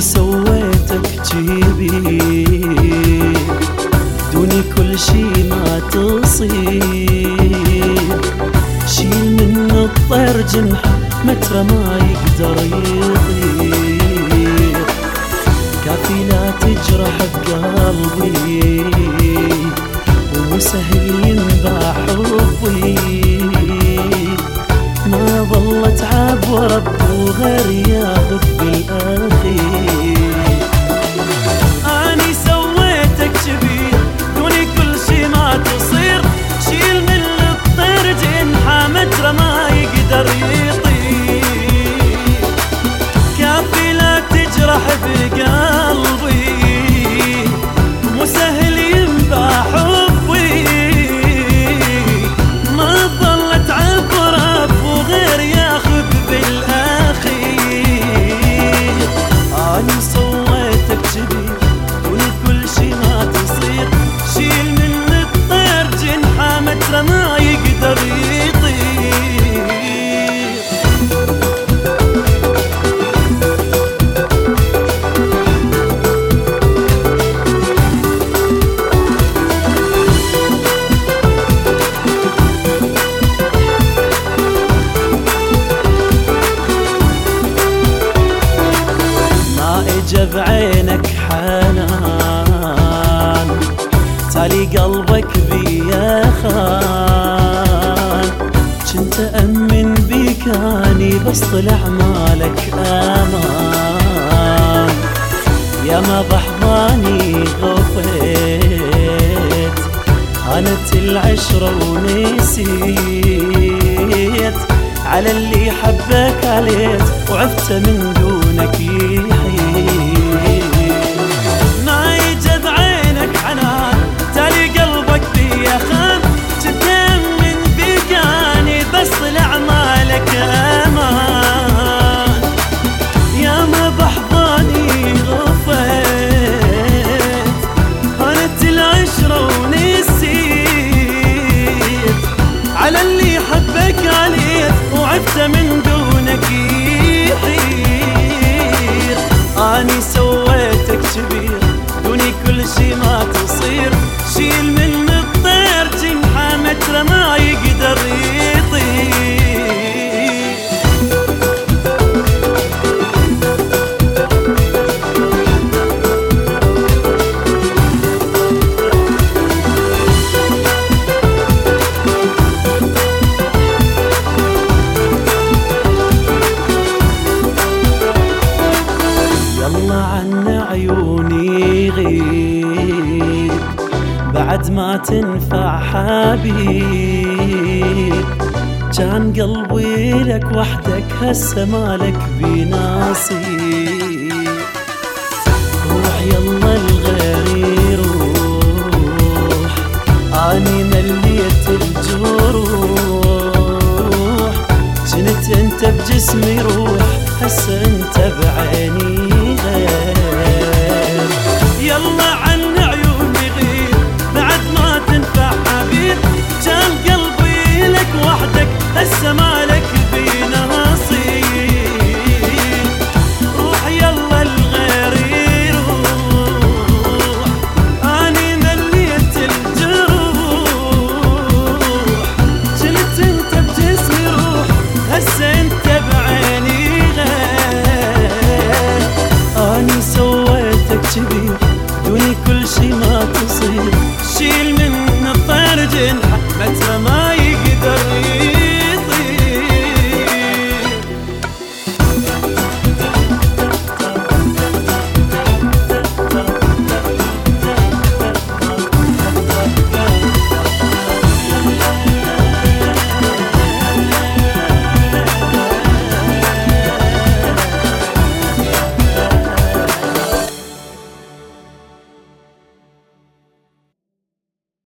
سويتك جيبي دوني كل شي ما تصيب، شيل من الطير جنحه متر ما يقدر يطير، كافي لا تجرح بقلبي وسهل ينباع حبي، ما ظلت عاب ورب وغير ياخذ بالاخير. جب عينك حنان تالي قلبك بيا خان، كنت أمن بيكاني بس طلع مالك أمان، يا ما بحضاني غفيت خانت العشرة ونسيت، على اللي حبك عليت وعفت من دونك يحيي. من دونك يحير، أني سويتك كبير دوني كل شي ما تصير، شيل من الطير جنحة متر ما يقدر يطير. عيوني غيب بعد ما تنفع حبيب، كان قلبي لك وحدك هسه مالك بناصي، روح يلا الغير يروح اني مليت الجروح، كنت انت بجسمي روح هسه